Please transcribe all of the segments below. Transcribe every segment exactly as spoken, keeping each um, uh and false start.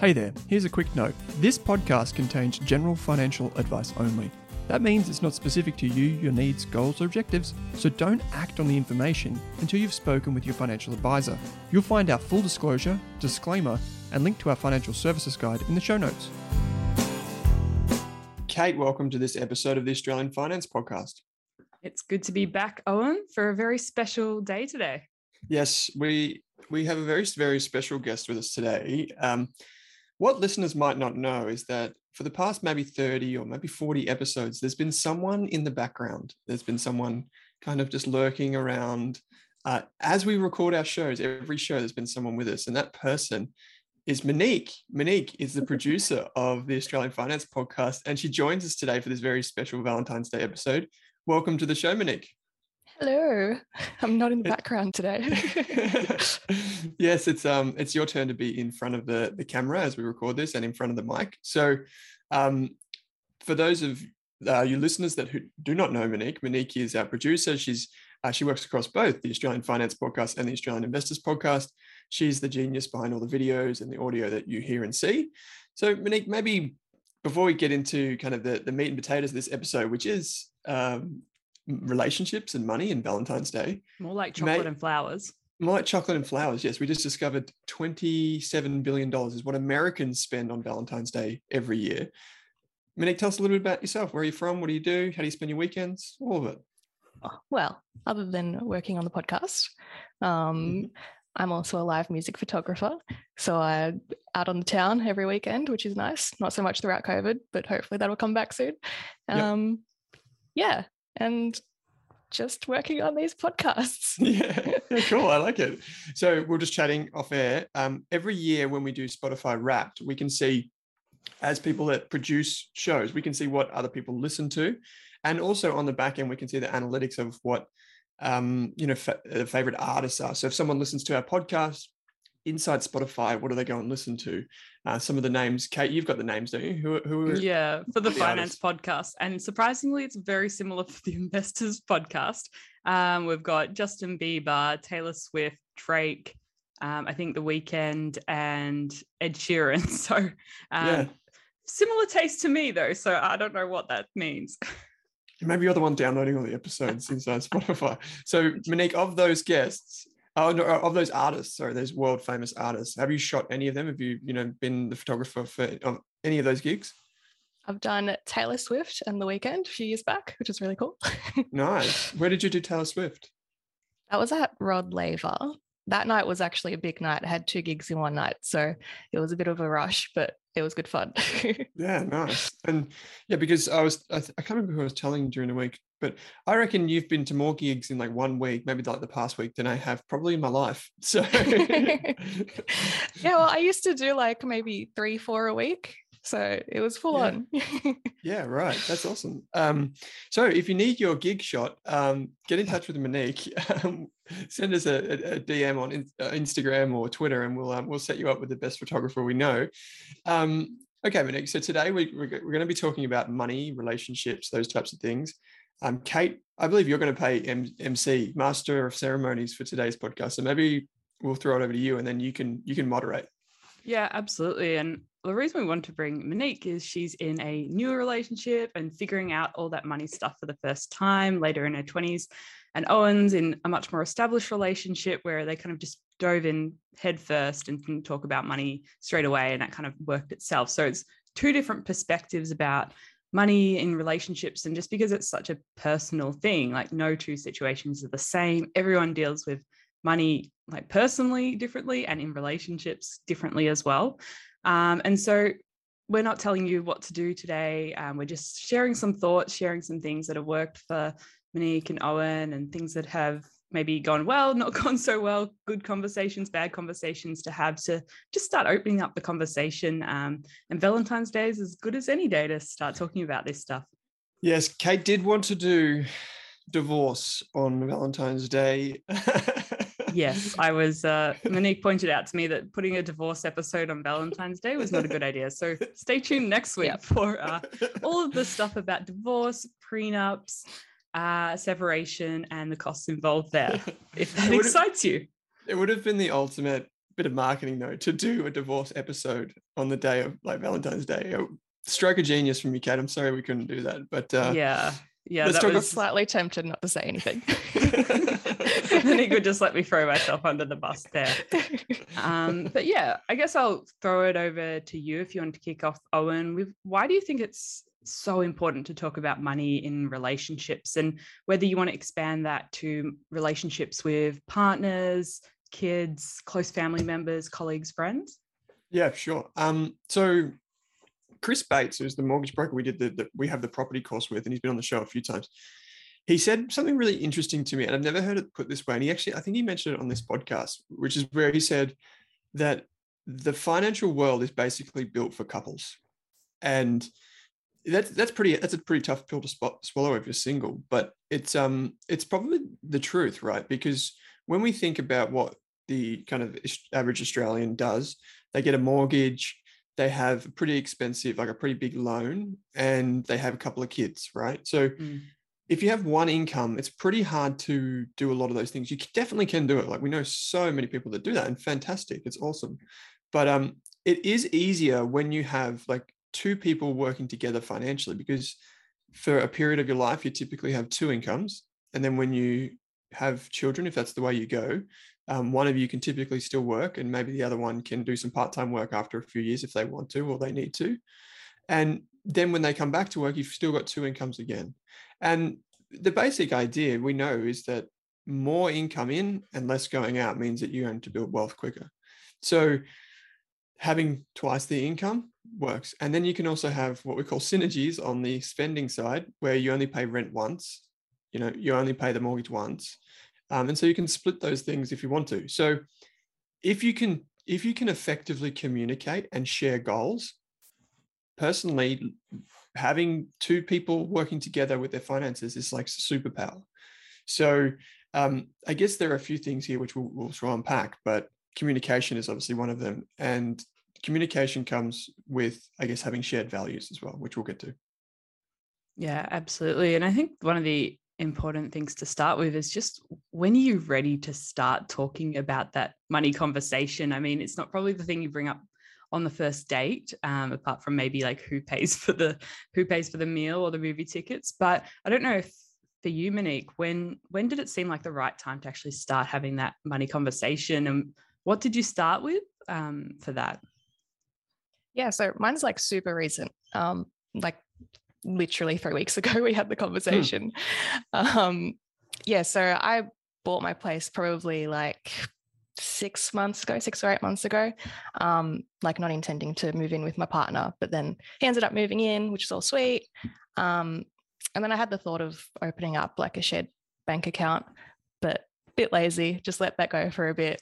Hey there, here's a quick note. This podcast contains general financial advice only. That means it's not specific to you, your needs, goals, or objectives, so don't act on the information until you've spoken with your financial advisor. You'll find our full disclosure, disclaimer, and link to our financial services guide in the show notes. Kate, welcome to this episode of the Australian Finance Podcast. It's good to be back, Owen, for a very special day today. Yes, we we have a very, very special guest with us today. Um, What listeners might not know is that for the past maybe thirty or maybe forty episodes, there's been someone in the background. There's been someone kind of just lurking around. Uh, as we record our shows, every show, there's been someone with us. And that person is Monique. Monique is the producer of the Australian Finance Podcast. And she joins us today for this very special Valentine's Day episode. Welcome to the show, Monique. Hello. I'm not in the background today. Yes, it's um it's your turn to be in front of the, the camera as we record this and in front of the mic. So um for those of uh, you listeners that who do not know Monique, Monique is our producer. She's uh, she works across both the Australian Finance Podcast and the Australian Investors Podcast. She's the genius behind all the videos and the audio that you hear and see. So Monique, maybe before we get into kind of the, the meat and potatoes of this episode, which is um relationships and money and Valentine's Day. More like chocolate May, and flowers. More like chocolate and flowers, yes. We just discovered twenty-seven billion dollars is what Americans spend on Valentine's Day every year. Monique, tell us a little bit about yourself. Where are you from? What do you do? How do you spend your weekends? All of it. Well, other than working on the podcast, um, I'm also a live music photographer. So I'm out on the town every weekend, which is nice. Not so much throughout COVID, but hopefully that'll come back soon. Um, yep. Yeah. And just working on these podcasts. yeah, yeah, cool. I like it. So we're just chatting off air. Um, every year when we do Spotify Wrapped, we can see, as people that produce shows, we can see what other people listen to. And also on the back end, we can see the analytics of what, um, you know, fa- the favorite artists are. So if someone listens to our podcast, inside Spotify, what do they go and listen to? Uh, some of the names, Kate, you've got the names, don't you? Who, who are yeah, for the, the finance artists? Podcast. And surprisingly, it's very similar for the investors podcast. Um, we've got Justin Bieber, Taylor Swift, Drake, um, I think The Weeknd, and Ed Sheeran. So um, yeah. Similar taste to me, though. So I don't know what that means. Maybe you're the one downloading all the episodes inside Spotify. So, Monique, of those guests, Oh, no, of those artists, sorry, those world famous artists, have you shot any of them? Have you, you know, been the photographer for any of those gigs? I've done Taylor Swift and The Weeknd a few years back, which is really cool. Nice. Where did you do Taylor Swift? That was at Rod Laver. That night was actually a big night. I had two gigs in one night, so it was a bit of a rush, but it was good fun. Yeah, nice. And yeah, because I was, I, th- I can't remember who I was telling during the week, but I reckon you've been to more gigs in like one week, maybe like the past week, than I have probably in my life. So yeah, well, I used to do like maybe three, four a week. So it was full yeah. on. Yeah, right. That's awesome. Um, so if you need your gig shot, um, get in touch with Monique. Um, send us a, a D M on in, uh, Instagram or Twitter, and we'll um, we'll set you up with the best photographer we know. Um, okay, Monique. So today we, we're we're going to be talking about money, relationships, those types of things. Um, Kate, I believe you're going to pay M C, Master of Ceremonies, for today's podcast. So maybe we'll throw it over to you, and then you can you can moderate. Yeah, absolutely. And the reason we want to bring Monique is she's in a new relationship and figuring out all that money stuff for the first time later in her twenties. And Owen's in a much more established relationship where they kind of just dove in head first and can talk about money straight away. And that kind of worked itself. So it's two different perspectives about money in relationships. And just because it's such a personal thing, like no two situations are the same. Everyone deals with money like personally differently and in relationships differently as well. Um, and so we're not telling you what to do today. Um, we're just sharing some thoughts, sharing some things that have worked for Monique and Owen and things that have maybe gone well, not gone so well, good conversations, bad conversations to have to just start opening up the conversation. Um, and Valentine's Day is as good as any day to start talking about this stuff. Yes, Kate did want to do divorce on Valentine's Day. Yes, I was, uh, Monique pointed out to me that putting a divorce episode on Valentine's Day was not a good idea. So stay tuned next week yeah. for uh, all of the stuff about divorce, prenups, uh, separation, and the costs involved there, if that excites you. It would have been the ultimate bit of marketing, though, to do a divorce episode on the day of like Valentine's Day. Stroke of genius from you, Kate. I'm sorry we couldn't do that. But uh, yeah, yeah, that was about- slightly tempted not to say anything. And he could just let me throw myself under the bus there. Um, but yeah, I guess I'll throw it over to you if you want to kick off, Owen. With why do you think it's so important to talk about money in relationships, and whether you want to expand that to relationships with partners, kids, close family members, colleagues, friends? Yeah, sure. Um, so Chris Bates, who's the mortgage broker we did the, the we have the property course with, and he's been on the show a few times. He said something really interesting to me, and I've never heard it put this way. And he actually, I think he mentioned it on this podcast, which is where he said that the financial world is basically built for couples. And that's, that's pretty, that's a pretty tough pill to spot, swallow if you're single, but it's, um, it's probably the truth, right? Because when we think about what the kind of average Australian does, they get a mortgage, they have a pretty expensive, like a pretty big loan, and they have a couple of kids, right? So mm. if you have one income, it's pretty hard to do a lot of those things. You definitely can do it. Like we know so many people that do that, and fantastic. It's awesome. But um, it is easier when you have like two people working together financially, because for a period of your life, you typically have two incomes. And then when you have children, if that's the way you go, um, one of you can typically still work, and maybe the other one can do some part-time work after a few years if they want to, or they need to. And then when they come back to work, you've still got two incomes again. And the basic idea we know is that more income in and less going out means that you're going to build wealth quicker. So having twice the income works. And then you can also have what we call synergies on the spending side, where you only pay rent once, you know, you only pay the mortgage once. Um, and so you can split those things if you want to. So if you can, if you can effectively communicate and share goals, personally, having two people working together with their finances is like superpower. So um, I guess there are a few things here which we'll, we'll try and unpack, but communication is obviously one of them. And communication comes with, I guess, having shared values as well, which we'll get to. Yeah, absolutely. And I think one of the important things to start with is just, when are you ready to start talking about that money conversation? I mean, it's not probably the thing you bring up on the first date, um, apart from maybe like who pays for the who pays for the meal or the movie tickets. But I don't know if for you, Monique, when when did it seem like the right time to actually start having that money conversation, and what did you start with um, for that? Yeah, so mine's like super recent. Um, like literally three weeks ago, we had the conversation. Hmm. Um, yeah, so I bought my place probably like. six months ago, six or eight months ago, um, like not intending to move in with my partner, but then he ended up moving in, which is all sweet. Um, and then I had the thought of opening up like a shared bank account, but bit lazy, just let that go for a bit.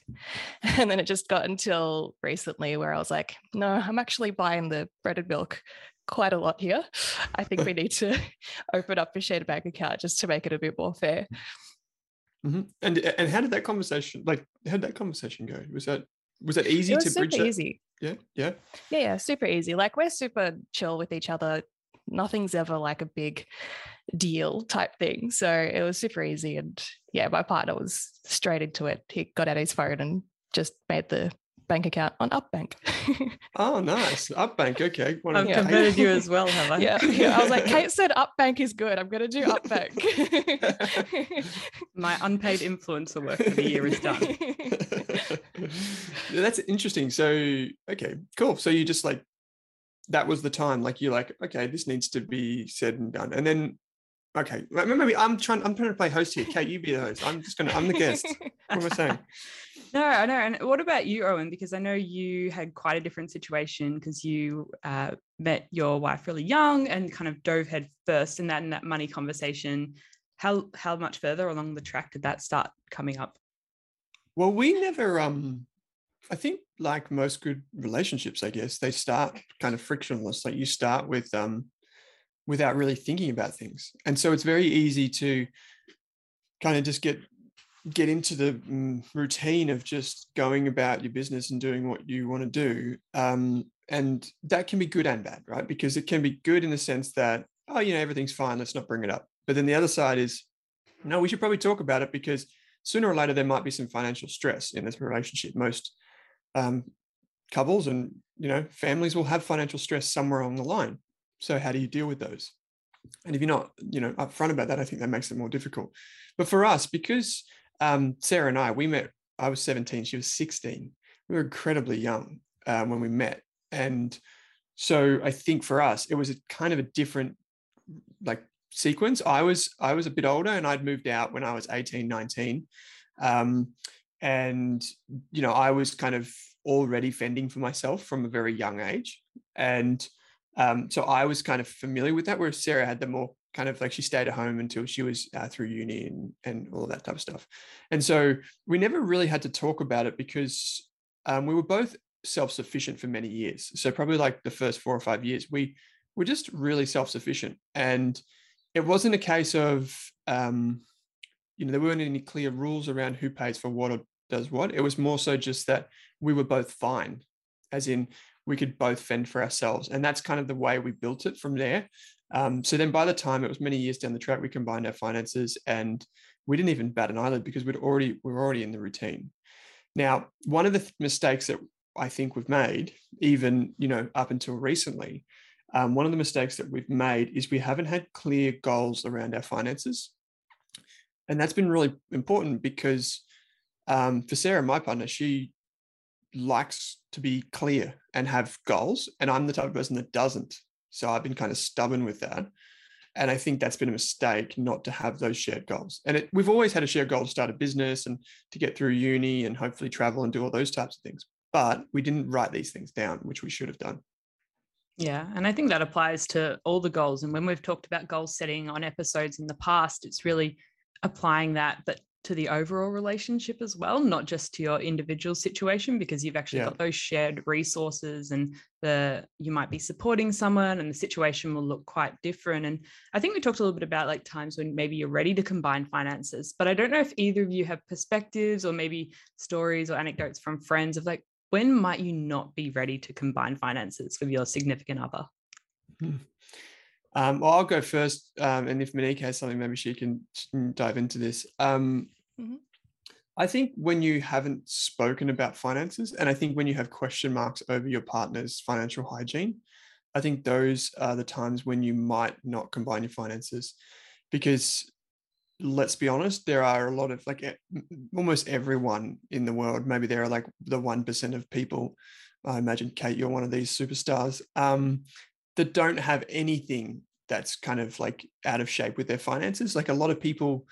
And then it just got until recently where I was like, no, I'm actually buying the bread and milk quite a lot here. I think we need to open up a shared bank account just to make it a bit more fair. Mm-hmm. And and how did that conversation, like, how did that conversation go? Was that was that easy to bridge? It was super easy. Yeah, yeah, yeah, yeah. Super easy. Like, we're super chill with each other. Nothing's ever like a big deal type thing. So it was super easy. And yeah, my partner was straight into it. He got out his phone and just made the bank account on Up Bank. Oh, nice. Up Bank. Okay. One I've converted you as well, have I? Yeah, yeah. I was like, Kate said Up Bank is good. I'm going to do Up Bank. My unpaid influencer work for the year is done. That's interesting. So, okay, cool. So you just like, that was the time, like you're like, okay, this needs to be said and done. And then, okay, maybe I'm trying, I'm trying to play host here. Kate, you be the host. I'm just going to, I'm the guest. What am I saying? No, I know. And what about you, Owen? Because I know you had quite a different situation because you uh, met your wife really young and kind of dove head first in that in that money conversation. How how much further along the track did that start coming up? Well, we never. Um, I think like most good relationships, I guess they start kind of frictionless. Like you start with um, without really thinking about things, and so it's very easy to kind of just get. get into the routine of just going about your business and doing what you want to do. Um, and that can be good and bad, right? Because it can be good in the sense that, oh, you know, everything's fine. Let's not bring it up. But then the other side is, no, we should probably talk about it because sooner or later, there might be some financial stress in this relationship. Most um, couples and, you know, families will have financial stress somewhere along the line. So how do you deal with those? And if you're not, you know, upfront about that, I think that makes it more difficult. But for us, because Um, Sarah and I, we met, I was seventeen, she was sixteen. We were incredibly young uh, when we met. And so I think for us, it was a kind of a different like sequence. I was, I was a bit older and I'd moved out when I was eighteen, nineteen. Um, and, you know, I was kind of already fending for myself from a very young age. And um, so I was kind of familiar with that, whereas Sarah had the more kind of like she stayed at home until she was uh, through uni and, and all that type of stuff. And so we never really had to talk about it because um, we were both self-sufficient for many years. So probably like the first four or five years, we were just really self-sufficient. And it wasn't a case of, um, you know, there weren't any clear rules around who pays for what or does what. It was more so just that we were both fine, as in we could both fend for ourselves. And that's kind of the way we built it from there. Um, so then by the time it was many years down the track, we combined our finances and we didn't even bat an eyelid because we'd already, we were already in the routine. Now, one of the th- mistakes that I think we've made, even, you know, up until recently, um, one of the mistakes that we've made is we haven't had clear goals around our finances. And that's been really important because um, for Sarah, my partner, she likes to be clear and have goals. And I'm the type of person that doesn't. So I've been kind of stubborn with that. And I think that's been a mistake not to have those shared goals. And it, we've always had a shared goal to start a business and to get through uni and hopefully travel and do all those types of things. But we didn't write these things down, which we should have done. Yeah. And I think that applies to all the goals. And when we've talked about goal setting on episodes in the past, it's really applying that, but to the overall relationship as well, not just to your individual situation, because you've actually yeah. got those shared resources and the you might be supporting someone and the situation will look quite different. And I think we talked a little bit about like times when maybe you're ready to combine finances, but I don't know if either of you have perspectives or maybe stories or anecdotes from friends of like, when might you not be ready to combine finances with your significant other? Hmm. Um, well, I'll go first, um, and if Monique has something, maybe she can dive into this. Um, mm-hmm. I think when you haven't spoken about finances, and I think when you have question marks over your partner's financial hygiene, I think those are the times when you might not combine your finances. Because let's be honest, there are a lot of, like almost everyone in the world, maybe there are like the one percent of people, I imagine, Kate, you're one of these superstars, um, that don't have anything that's kind of like out of shape with their finances. Like a lot of people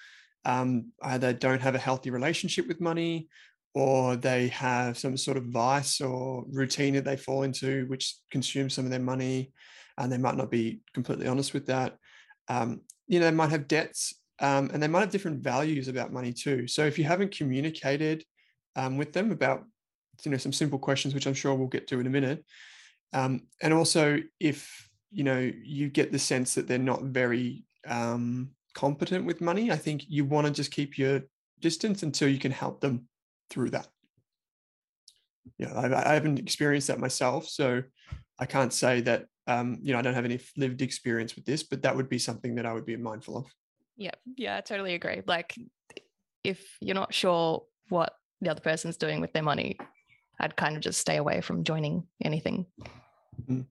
um, either don't have a healthy relationship with money or they have some sort of vice or routine that they fall into, which consumes some of their money. And they might not be completely honest with that. Um, you know, they might have debts Um, and they might have different values about money too. So if you haven't communicated um, with them about, you know, some simple questions, which I'm sure we'll get to in a minute. Um, and also if, you know, you get the sense that they're not very um, competent with money, I think you want to just keep your distance until you can help them through that. Yeah, I, I haven't experienced that myself, so I can't say that, um, you know, I don't have any lived experience with this, but that would be something that I would be mindful of. Yeah, yeah, I totally agree. Like, if you're not sure what the other person's doing with their money, I'd kind of just stay away from joining anything. Mm-hmm.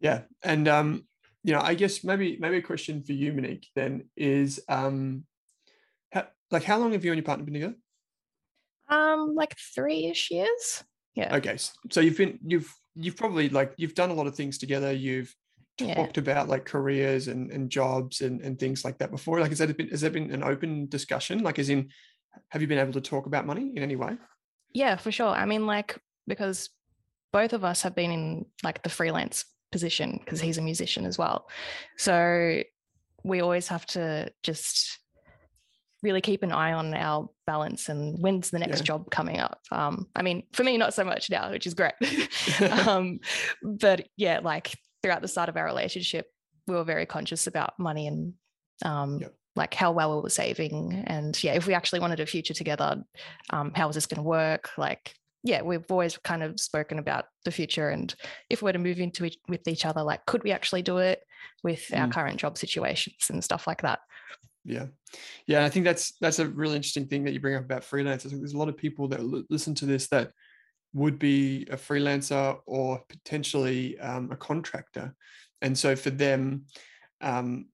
Yeah, and um, you know, I guess maybe maybe a question for you, Monique, then is, um, how, like, how long have you and your partner been together? Um, like three-ish years. Yeah. Okay, so you've been you've you've probably like you've done a lot of things together. You've talked yeah. about like careers and, and jobs and, and things like that before. Like, has that been has there been an open discussion? Like, as in, have you been able to talk about money in any way? Yeah, for sure. I mean, like, because both of us have been in like the freelance position, because he's a musician as well. So we always have to just really keep an eye on our balance and when's the next yeah. job coming up. Um, I mean, for me, not so much now, which is great. um, but yeah, like throughout the start of our relationship, we were very conscious about money and um, yeah. like how well we were saving. And yeah, if we actually wanted a future together, um, how was this going to work? Like, yeah, we've always kind of spoken about the future. And if we were to move into each, with each other, like, could we actually do it with mm. our current job situations and stuff like that? Yeah. Yeah. And I think that's, that's a really interesting thing that you bring up about freelancers. There's a lot of people that l- listen to this that would be a freelancer or potentially um, a contractor. And so for them, um,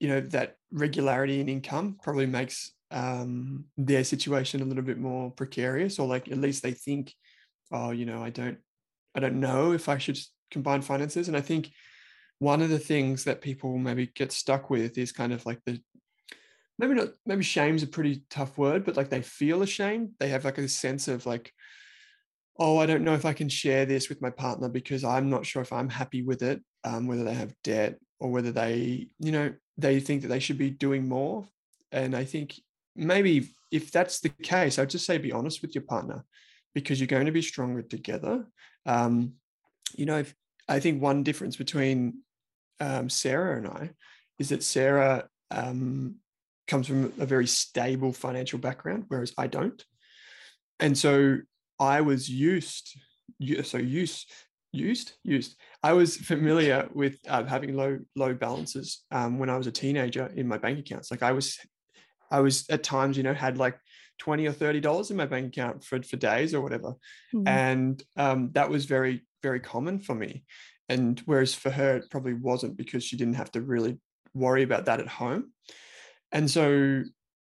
you know, that regularity in income probably makes um, their situation a little bit more precarious, or like, at least they think, oh, you know, I don't, I don't know if I should combine finances. And I think one of the things that people maybe get stuck with is kind of like the, maybe not, maybe shame's a pretty tough word, but like they feel ashamed. They have like a sense of like, oh, I don't know if I can share this with my partner because I'm not sure if I'm happy with it, um, whether they have debt or whether they, you know, they think that they should be doing more. And I think maybe if that's the case, I would just say, be honest with your partner, because you're going to be stronger together. Um, you know, if, I think one difference between um, Sarah and I is that Sarah, um, comes from a very stable financial background, whereas I don't. And so I was used, so used, used, used. I was familiar with uh, having low, low balances um, when I was a teenager in my bank accounts. Like I was, I was at times, you know, had like twenty dollars or thirty dollars in my bank account for, for days or whatever. Mm-hmm. And um, that was very, very common for me. And whereas for her, it probably wasn't, because she didn't have to really worry about that at home. And so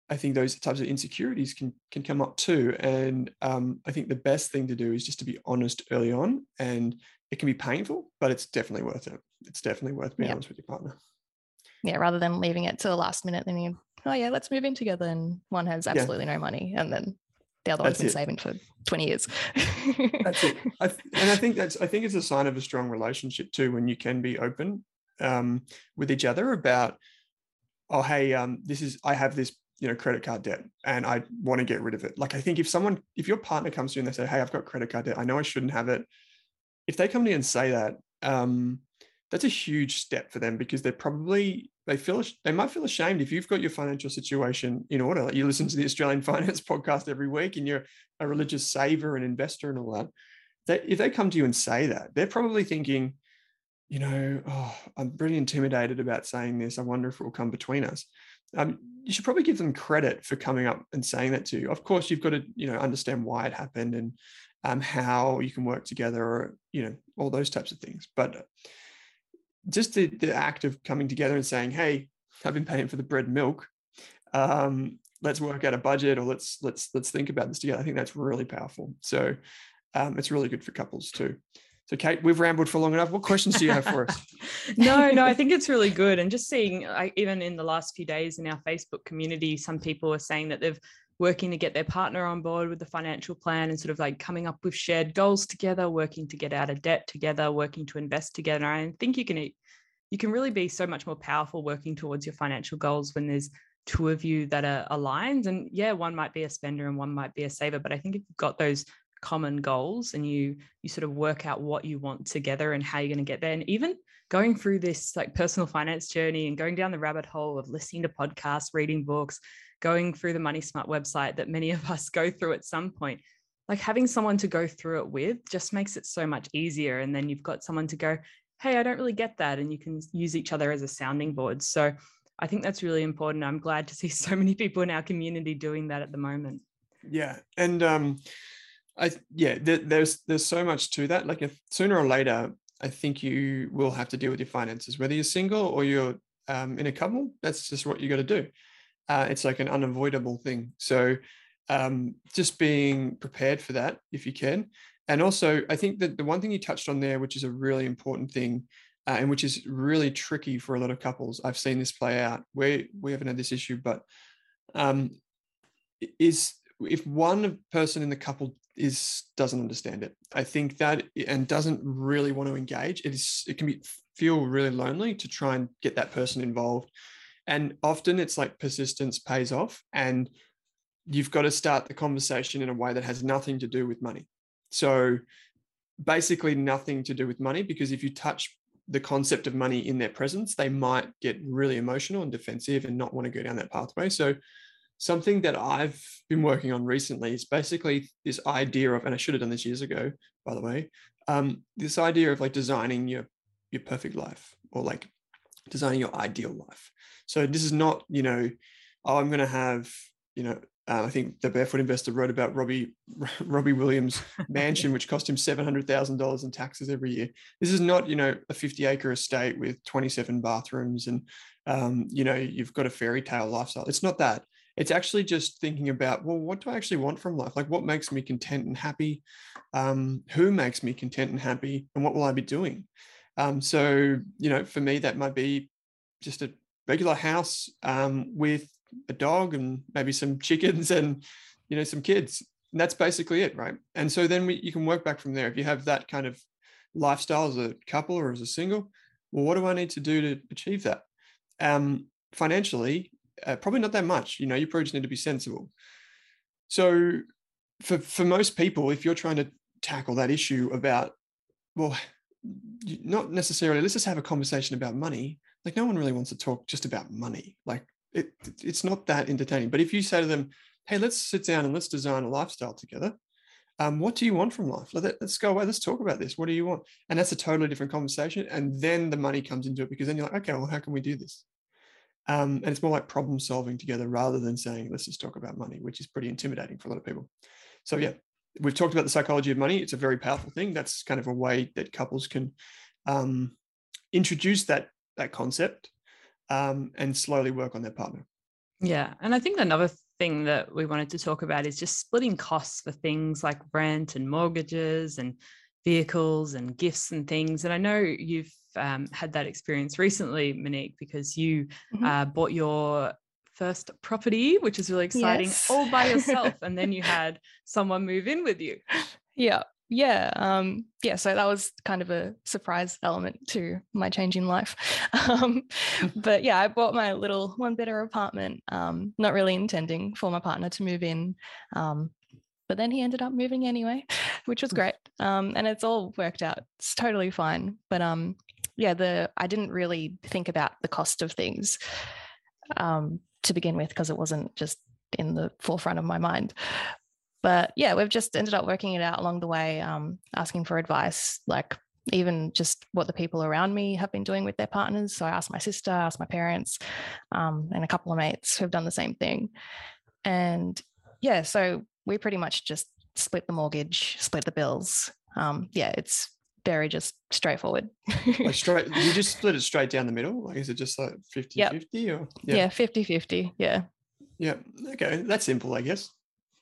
I think those types of insecurities can can come up too. And um, I think the best thing to do is just to be honest early on. And it can be painful, but it's definitely worth it. It's definitely worth being yep. honest with your partner. Yeah, rather than leaving it to the last minute, then you, oh yeah, let's move in together. And one has absolutely yeah. no money. And then the other that's one's been it. saving for twenty years. That's it. I th- and I think that's, I think it's a sign of a strong relationship too, when you can be open um, with each other about, oh, hey, um, this is, I have this, you know, credit card debt and I want to get rid of it. Like, I think if someone, if your partner comes to you and they say, hey, I've got credit card debt, I know I shouldn't have it. If they come to you and say that, um, that's a huge step for them, because they're probably, they feel, they might feel ashamed if you've got your financial situation in order. Like, you listen to the Australian Finance Podcast every week and you're a religious saver and investor and all that. That if they come to you and say that, they're probably thinking, you know, oh, I'm really intimidated about saying this. I wonder if it will come between us. Um, you should probably give them credit for coming up and saying that to you. Of course, you've got to, you know, understand why it happened and um, how you can work together, or, you know, all those types of things. But just the, the act of coming together and saying, hey, I've been paying for the bread and milk. Um, let's work out a budget, or let's, let's, let's think about this together. I think that's really powerful. So um, it's really good for couples too. So, Kate, we've rambled for long enough. What questions do you have for us? no, no, I think it's really good. And just seeing, I, even in the last few days in our Facebook community, some people are saying that they've working to get their partner on board with the financial plan and sort of like coming up with shared goals together, working to get out of debt together, working to invest together. And I think you can, you can really be so much more powerful working towards your financial goals when there's two of you that are aligned. And yeah, one might be a spender and one might be a saver, but I think if you've got those common goals and you you sort of work out what you want together and how you're going to get there, and even going through this like personal finance journey and going down the rabbit hole of listening to podcasts, reading books, going through the Money Smart website that many of us go through at some point, like having someone to go through it with just makes it so much easier. And then you've got someone to go, hey, I don't really get that, and you can use each other as a sounding board. So I think that's really important. I'm glad to see so many people in our community doing that at the moment. Yeah, and um I yeah, there, there's there's so much to that. Like, if sooner or later, I think you will have to deal with your finances, whether you're single or you're um, in a couple. That's just what you got to do. Uh, it's like an unavoidable thing. So um, just being prepared for that if you can. And also, I think that the one thing you touched on there, which is a really important thing, uh, and which is really tricky for a lot of couples. I've seen this play out. We we haven't had this issue, but um, is if one person in the couple is doesn't understand it, I think that, and doesn't really want to engage, it is it can be feel really lonely to try and get that person involved. And often it's like persistence pays off, and you've got to start the conversation in a way that has nothing to do with money. So basically nothing to do with money, because if you touch the concept of money in their presence, they might get really emotional and defensive and not want to go down that pathway. So something that I've been working on recently is basically this idea of, and I should have done this years ago, by the way, um, this idea of like designing your, your perfect life, or like designing your ideal life. So this is not, you know, oh, I'm going to have, you know, uh, I think the Barefoot Investor wrote about Robbie, Robbie Williams' mansion, which cost him seven hundred thousand dollars in taxes every year. This is not, you know, a fifty acre estate with twenty-seven bathrooms and, um, you know, you've got a fairy tale lifestyle. It's not that. It's actually just thinking about, well, what do I actually want from life? Like, what makes me content and happy? Um, who makes me content and happy? And what will I be doing? Um, so, you know, for me, that might be just a regular house um, with a dog and maybe some chickens and, you know, some kids. And that's basically it, right? And so then we, you can work back from there. If you have that kind of lifestyle as a couple or as a single, well, what do I need to do to achieve that? Um, financially, Uh, probably not that much. You know, you probably just need to be sensible. So for, for most people, if you're trying to tackle that issue about, well, not necessarily, let's just have a conversation about money. Like, no one really wants to talk just about money. Like, it, it's not that entertaining. But if you say to them, hey, let's sit down and let's design a lifestyle together. Um, what do you want from life? Let's go away. Let's talk about this. What do you want? And that's a totally different conversation. And then the money comes into it, because then you're like, okay, well, how can we do this? Um, and it's more like problem solving together rather than saying, let's just talk about money, which is pretty intimidating for a lot of people. So yeah, we've talked about the psychology of money. It's a very powerful thing. That's kind of a way that couples can um, introduce that, that concept um, and slowly work on their partner. Yeah. And I think another thing that we wanted to talk about is just splitting costs for things like rent and mortgages and vehicles and gifts and things. And I know you've Um, had that experience recently, Monique, because you mm-hmm. uh, bought your first property, which is really exciting, yes. all by yourself, and then you had someone move in with you. Yeah, yeah, um, yeah. So that was kind of a surprise element to my change in life. Um, but yeah, I bought my little one-bedder apartment, um, not really intending for my partner to move in, um, but then he ended up moving anyway, which was great, um, and it's all worked out. It's totally fine, but um. Yeah, the I didn't really think about the cost of things um, to begin with, because it wasn't just in the forefront of my mind. But yeah, we've just ended up working it out along the way, um, asking for advice, like even just what the people around me have been doing with their partners. So I asked my sister, I asked my parents, um, and a couple of mates who have done the same thing. And yeah, so we pretty much just split the mortgage, split the bills. Um, yeah, it's very just straightforward. Like straight, you just split it straight down the middle? Like, is it just like fifty fifty yep. or? Yeah. yeah, fifty fifty. Yeah. Yeah. Okay. That's simple, I guess.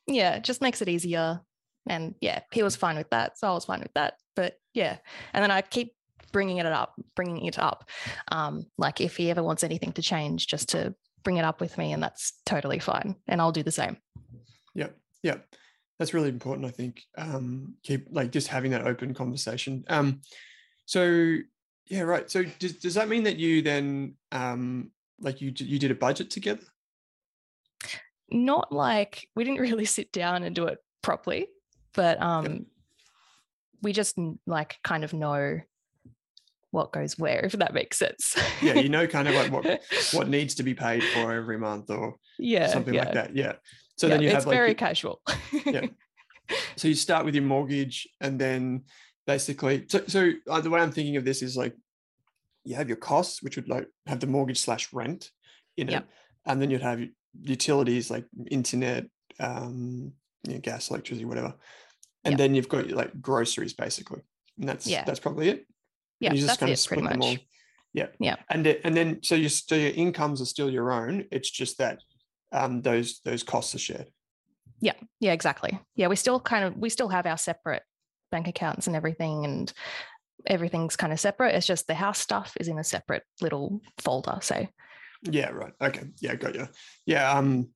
Yeah. It just makes it easier. And yeah, he was fine with that. So I was fine with that. But yeah. And then I keep bringing it up, bringing it up. Um, like if he ever wants anything to change, just to bring it up with me, and that's totally fine. And I'll do the same. Yep. Yep. That's really important, I think. Um, keep like just having that open conversation. Um, so yeah, right. So does, does that mean that you then um, like you you did a budget together? not like, we didn't really sit down and do it properly, but um, yep. we just like kind of know what goes where, if that makes sense. Yeah, you know, kind of like what what needs to be paid for every month or yeah, something yeah. like that. Yeah. So yeah, then you it's have like- It's very casual. Yeah. So you start with your mortgage and then basically, so, so the way I'm thinking of this is like, you have your costs, which would like have the mortgage slash rent in it. Yep. And then you'd have utilities like internet, um, you know, gas, electricity, whatever. And yep. then you've got like groceries basically. And that's, yeah. that's probably it. Yeah, you just kind of split them all. Yeah. Yeah. And, it, and then, so, you, so your incomes are still your own. It's just that um, those those costs are shared. Yeah. Yeah, exactly. Yeah. We still kind of, we still have our separate bank accounts and everything, and everything's kind of separate. It's just the house stuff is in a separate little folder. So. Yeah. Right. Okay. Yeah. Got you. Yeah. Um,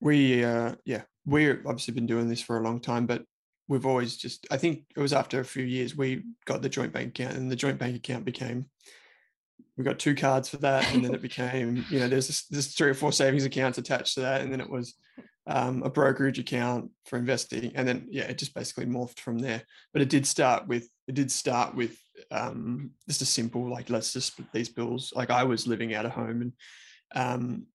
we, uh, yeah, we've obviously been doing this for a long time, but we've always just, I think it was after a few years, we got the joint bank account, and the joint bank account became, we got two cards for that. And then it became, you know, there's this, this three or four savings accounts attached to that. And then it was um, a brokerage account for investing. And then, yeah, it just basically morphed from there, but it did start with, it did start with um, just a simple, like, let's just split these bills. Like, I was living out of home, and um,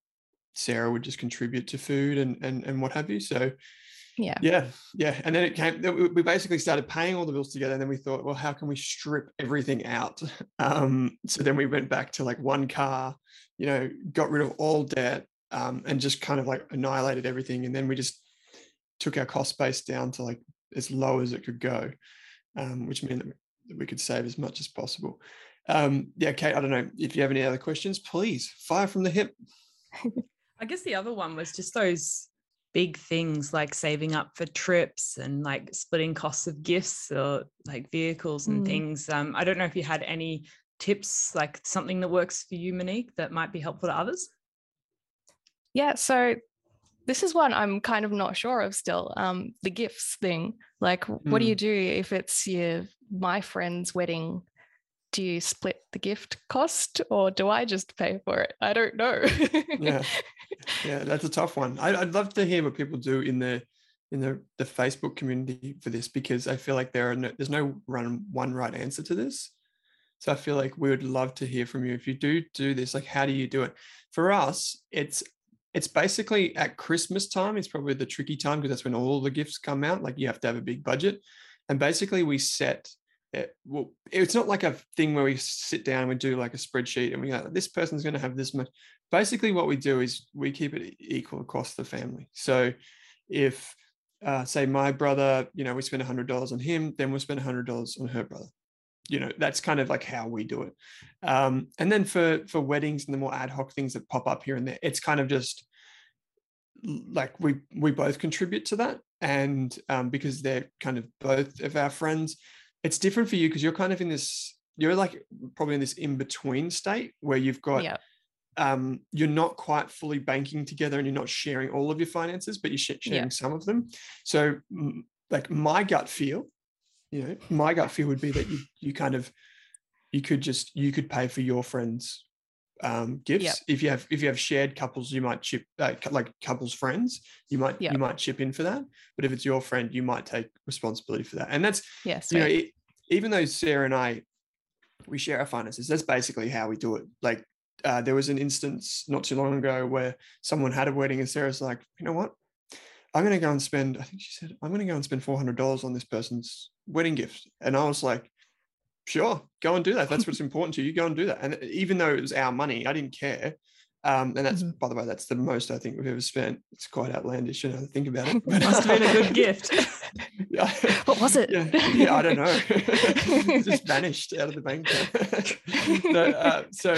Sarah would just contribute to food and, and, and what have you. So, Yeah. Yeah. Yeah. And then it came, we basically started paying all the bills together. And then we thought, well, how can we strip everything out? Um, so then we went back to like one car, you know, got rid of all debt um, and just kind of like annihilated everything. And then we just took our cost base down to like as low as it could go, um, which meant that we could save as much as possible. Um, yeah. Kate, I don't know if you have any other questions, please fire from the hip. I guess the other one was just those big things like saving up for trips and like splitting costs of gifts or like vehicles and mm. things. Um, I don't know if you had any tips, like something that works for you, Monique, that might be helpful to others. Yeah. So this is one I'm kind of not sure of still, um, the gifts thing. Like, mm. what do you do if it's your, my friend's wedding? Do you split the gift cost, or do I just pay for it? I don't know. yeah, yeah, that's a tough one. I, I'd love to hear what people do in the in the, the Facebook community for this, because I feel like there are no, there's no run, one right answer to this. So I feel like we would love to hear from you if you do do this. Like, how do you do it? For us, it's it's basically at Christmas time. It's probably the tricky time because that's when all the gifts come out. Like, you have to have a big budget, and basically we set. It, well, it's not like a thing where we sit down and we do like a spreadsheet and we go, this person's going to have this much. Basically what we do is we keep it equal across the family. So if uh, say my brother, you know, we spend one hundred dollars on him, then we'll spend one hundred dollars on her brother. You know, that's kind of like how we do it. Um, and then for for weddings and the more ad hoc things that pop up here and there, it's kind of just like we we both contribute to that. And um, because they're kind of both of our friends, it's different for you because you're kind of in this, you're like probably in this in-between state where you've got, yeah. um, you're not quite fully banking together and you're not sharing all of your finances, but you're sharing yeah. some of them. So like my gut feel, you know, my gut feel would be that you you kind of, you could just, you could pay for your friends' um, gifts. Yeah. If you have, if you have shared couples, you might chip, uh, like couples friends, you might, yeah. you might chip in for that. But if it's your friend, you might take responsibility for that. And that's, yes, you know, it, even though Sarah and I, we share our finances, that's basically how we do it. Like uh, there was an instance not too long ago where someone had a wedding and Sarah's like, you know what, I'm going to go and spend, I think she said, I'm going to go and spend four hundred dollars on this person's wedding gift. And I was like, sure, go and do that. If that's what's important to you, go and do that. And even though it was our money, I didn't care. Um, and that's, mm-hmm. by the way, that's the most I think we've ever spent. It's quite outlandish, you know, to think about it. But, must have been a good gift. Yeah. What was it? Yeah, yeah, I don't know. It just vanished out of the bank. so, uh, so,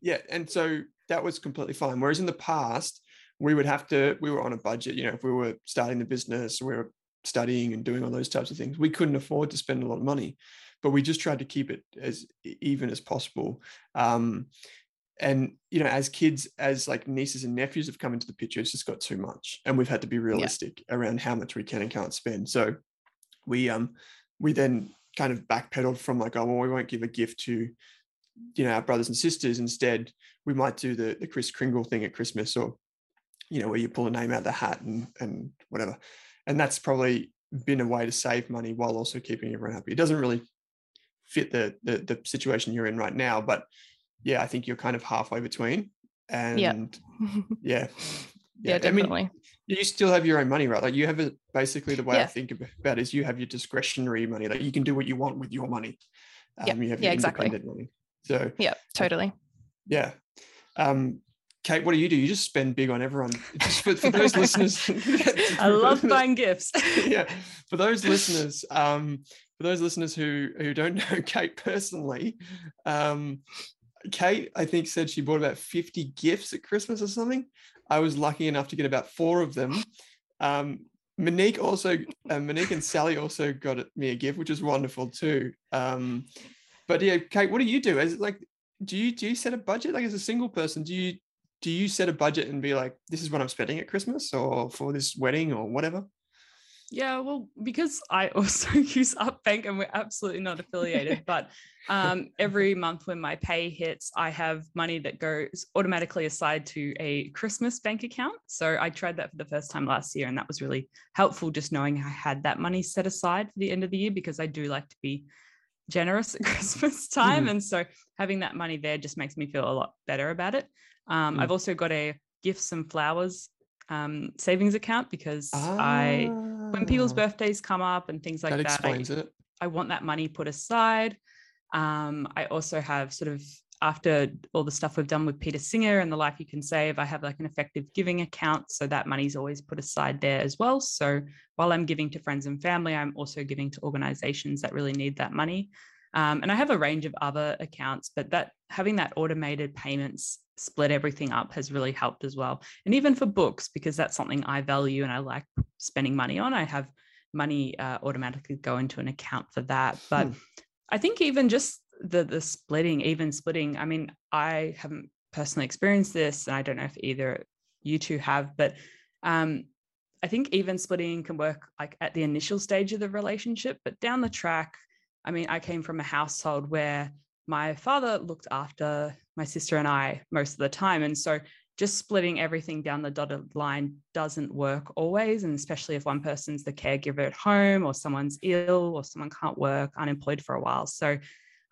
yeah. And so that was completely fine. Whereas in the past, we would have to, we were on a budget, you know, if we were starting the business, we were studying and doing all those types of things, we couldn't afford to spend a lot of money, but we just tried to keep it as even as possible. Um, And, you know, as kids, as like nieces and nephews have come into the picture, it's just got too much. And we've had to be realistic yeah. around how much we can and can't spend. So we um we then kind of backpedaled from like, oh, well, we won't give a gift to, you know, our brothers and sisters. Instead, we might do the, the Kris Kringle thing at Christmas, or you know, where you pull a name out of the hat and and whatever. And that's probably been a way to save money while also keeping everyone happy. It doesn't really fit the the, the situation you're in right now, but yeah, I think you're kind of halfway between. And yep. yeah, yeah, yeah, definitely. I mean, you still have your own money, right? Like you have a, basically the way yeah. I think about it is you have your discretionary money. Like you can do what you want with your money. Um, yep. You have your yeah, exactly. independent money. So yeah, totally. Yeah. Um, Kate, what do you do? You just spend big on everyone. Just for, for those listeners. I love buying gifts. yeah. For those listeners, um, for those listeners who, who don't know Kate personally, um, Kate, I think, said she bought about fifty gifts at Christmas or something. I was lucky enough to get about four of them. Um, Monique also, uh, Monique and Sally also got me a gift, which is wonderful too. Um, but yeah, Kate, what do you do? Is it like, do you do you set a budget? Like as a single person, do you do you set a budget and be like, this is what I'm spending at Christmas or for this wedding or whatever? Yeah, well, because I also use Up Bank and we're absolutely not affiliated, but um, every month when my pay hits, I have money that goes automatically aside to a Christmas bank account. So I tried that for the first time last year, and that was really helpful just knowing I had that money set aside for the end of the year, because I do like to be generous at Christmas time. Mm. And so having that money there just makes me feel a lot better about it. Um, mm. I've also got a gifts and flowers um, savings account because ah. I... when people's birthdays come up and things like that, that explains I, it. I want that money put aside. Um, I also have sort of, after all the stuff we've done with Peter Singer and the Life You Can Save, I have like an effective giving account. So that money's always put aside there as well. So while I'm giving to friends and family, I'm also giving to organizations that really need that money. Um, and I have a range of other accounts, but that having that automated payments split everything up has really helped as well. And even for books, because that's something I value and I like spending money on, I have money uh, automatically go into an account for that. But hmm. I think even just the the splitting, even splitting, I mean, I haven't personally experienced this and I don't know if either you two have, but um, I think even splitting can work like at the initial stage of the relationship, but down the track, I mean, I came from a household where my father looked after my sister and I most of the time. And so just splitting everything down the dotted line doesn't work always. And especially if one person's the caregiver at home or someone's ill or someone can't work, unemployed for a while. So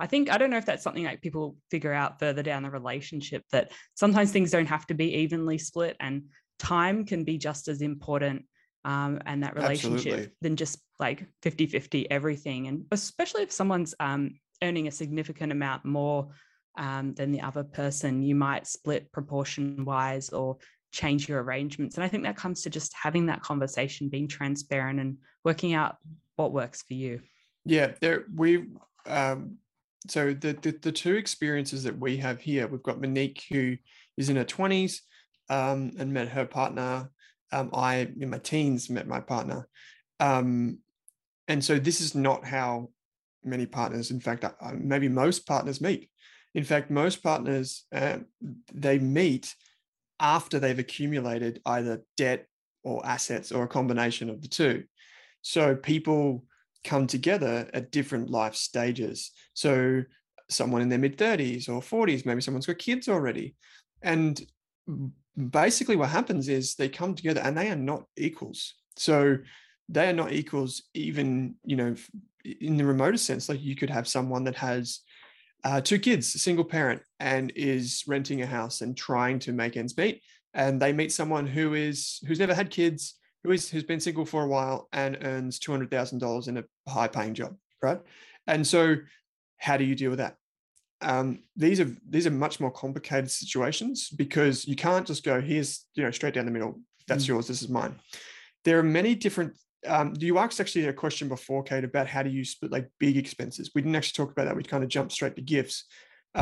I think, I don't know if that's something like people figure out further down the relationship, that sometimes things don't have to be evenly split and time can be just as important um, and that relationship Absolutely. Than just like fifty-fifty everything. And especially if someone's um, earning a significant amount more Um, than the other person, you might split proportion wise or change your arrangements. And I think that comes to just having that conversation, being transparent and working out what works for you. Yeah, there we um, so the, the the two experiences that we have here, we've got Monique, who is in her twenties um, and met her partner. Um, I in my teens met my partner. Um, and so this is not how many partners, in fact, I, maybe most partners meet. In fact, most partners, uh, they meet after they've accumulated either debt or assets or a combination of the two. So people come together at different life stages. So someone in their mid-thirties or forties, maybe someone's got kids already. And basically what happens is they come together and they are not equals. So they are not equals even, you know, in the remotest sense. Like you could have someone that has Uh, two kids, a single parent, and is renting a house and trying to make ends meet. And they meet someone who is who's never had kids, who is who's been single for a while, and earns two hundred thousand dollars in a high-paying job, right? And so, how do you deal with that? Um, these are these are much more complicated situations because you can't just go here's you know straight down the middle. That's mm-hmm. yours. This is mine. There are many different. Um, you asked actually a question before, Kate, about how do you split like big expenses? We didn't actually talk about that. We kind of jumped straight to gifts.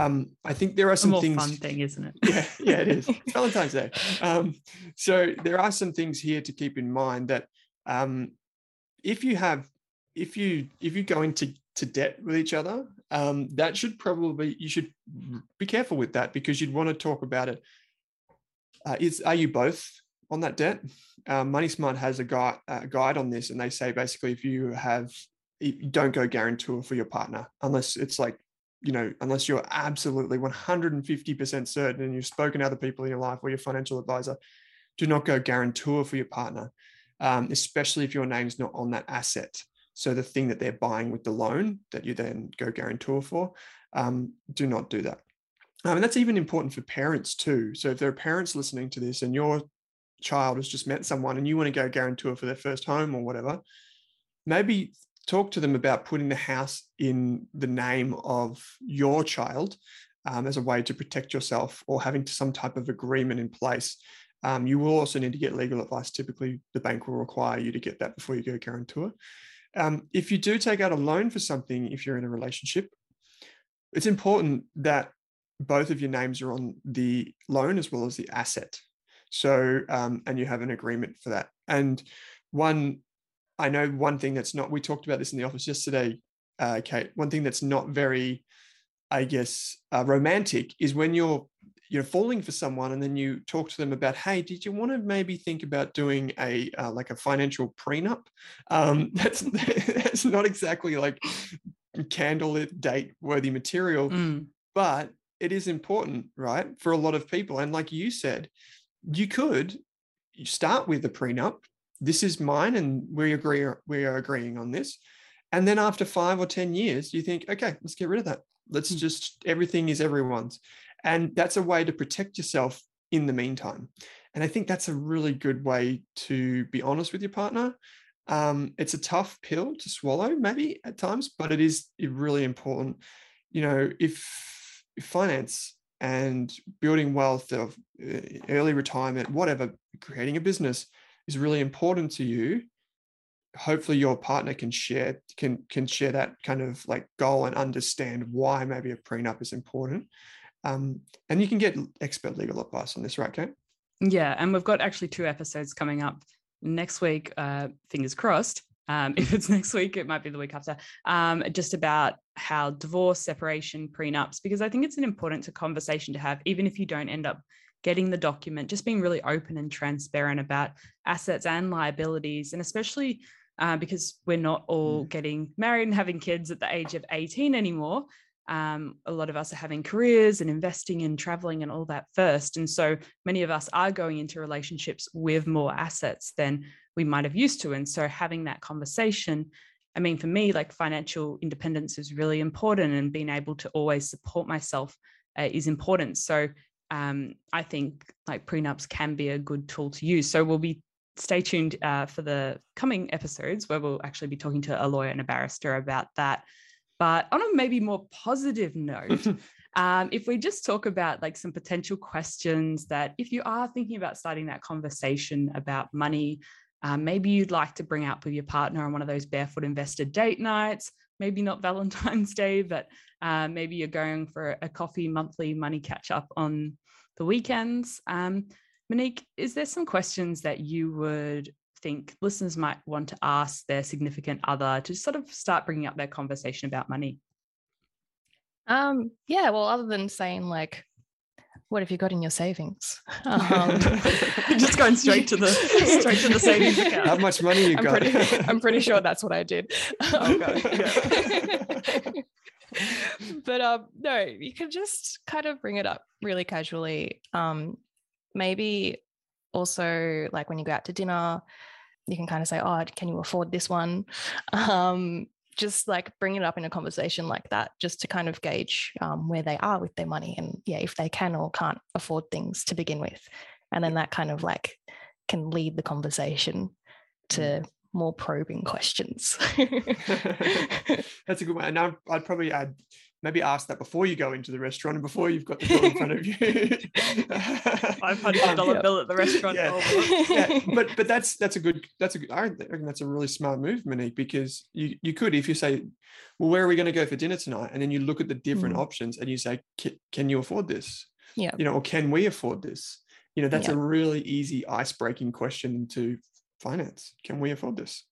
Um, I think there are some more things. Fun thing, isn't it? Yeah, yeah, it is. It's Valentine's Day. Um, so there are some things here to keep in mind that um, if you have, if you if you go into to debt with each other, um, that should probably you should be careful with that because you'd want to talk about it. Uh, is are you both? On that debt, uh, MoneySmart has a guide, uh, guide on this, and they say basically if you have, you don't go guarantor for your partner unless it's like, you know, unless you're absolutely one hundred fifty percent certain and you've spoken to other people in your life or your financial advisor Do not go guarantor for your partner, um, especially if your name's not on that asset. So the thing that they're buying with the loan that you then go guarantor for, um, do not do that. Um, and that's even important for parents too. So if there are parents listening to this and your child has just met someone and you want to go guarantor for their first home or whatever, maybe talk to them about putting the house in the name of your child um, as a way to protect yourself, or having some type of agreement in place. Um, you will also need to get legal advice. Typically, the bank will require you to get that before you go guarantor. Um, if you do take out a loan for something, if you're in a relationship, it's important that both of your names are on the loan as well as the asset. So, um, and you have an agreement for that. And one, I know one thing that's not, we talked about this in the office yesterday, uh, Kate, one thing that's not very, I guess, uh, romantic is when you're, you're falling for someone and then you talk to them about, hey, did you want to maybe think about doing a, uh, like a financial prenup? Um, that's, that's not exactly like candlelit date worthy material, mm. but it is important, right? For a lot of people. And like you said, you could start with a prenup. This is mine and we agree, we are agreeing on this. And then after five or ten years, you think, okay, let's get rid of that. Let's mm. just, everything is everyone's. And that's a way to protect yourself in the meantime. And I think that's a really good way to be honest with your partner. Um, it's a tough pill to swallow maybe at times, but it is really important. You know, if, if finance and building wealth, of early retirement, whatever, creating a business is really important to you, hopefully your partner can share, can, can share that kind of like goal and understand why maybe a prenup is important. Um, and you can get expert legal advice on this, right, Kate? Yeah, and we've got actually two episodes coming up next week, uh, fingers crossed. Um, if it's next week, it might be the week after, um, just about how divorce, separation, prenups, because I think it's an important conversation to have, even if you don't end up getting the document, just being really open and transparent about assets and liabilities, and especially uh, because we're not all mm. getting married and having kids at the age of eighteen anymore. Um, a lot of us are having careers and investing and traveling and all that first. And so many of us are going into relationships with more assets than we might have used to. And so having that conversation, I mean, for me, like financial independence is really important, and being able to always support myself uh, is important. So um, I think like prenups can be a good tool to use. So we'll be stay tuned uh, for the coming episodes where we'll actually be talking to a lawyer and a barrister about that. But on a maybe more positive note, um, if we just talk about like some potential questions that if you are thinking about starting that conversation about money, uh, maybe you'd like to bring up with your partner on one of those barefoot investor date nights, maybe not Valentine's Day, but uh, maybe you're going for a coffee monthly money catch up on the weekends. Um, Monique, is there some questions that you would think listeners might want to ask their significant other to sort of start bringing up their conversation about money? Um, yeah, well, other than saying like, what have you got in your savings? Um, just going straight to the straight to the savings account. How much money you I'm got? Pretty, I'm pretty sure that's what I did. Um, okay. But um, no, you can just kind of bring it up really casually. Um, maybe also like when you go out to dinner, you can kind of say, oh, can you afford this one? Um, just like bring it up in a conversation like that, just to kind of gauge um, where they are with their money, and yeah, if they can or can't afford things to begin with. And then that kind of like can lead the conversation to more probing questions. That's a good one. And I'd, I'd probably add, maybe ask that before you go into the restaurant and before you've got the bill in front of you. five hundred dollars yeah. bill at the restaurant. Yeah. yeah. But but that's that's a good, that's a good, I reckon that's a really smart move, Monique, because you, you could, if you say, well, where are we going to go for dinner tonight? And then you look at the different mm. options and you say, can you afford this? Yeah. You know, or can we afford this? You know, that's yeah. a really easy ice-breaking question to finance. Can we afford this?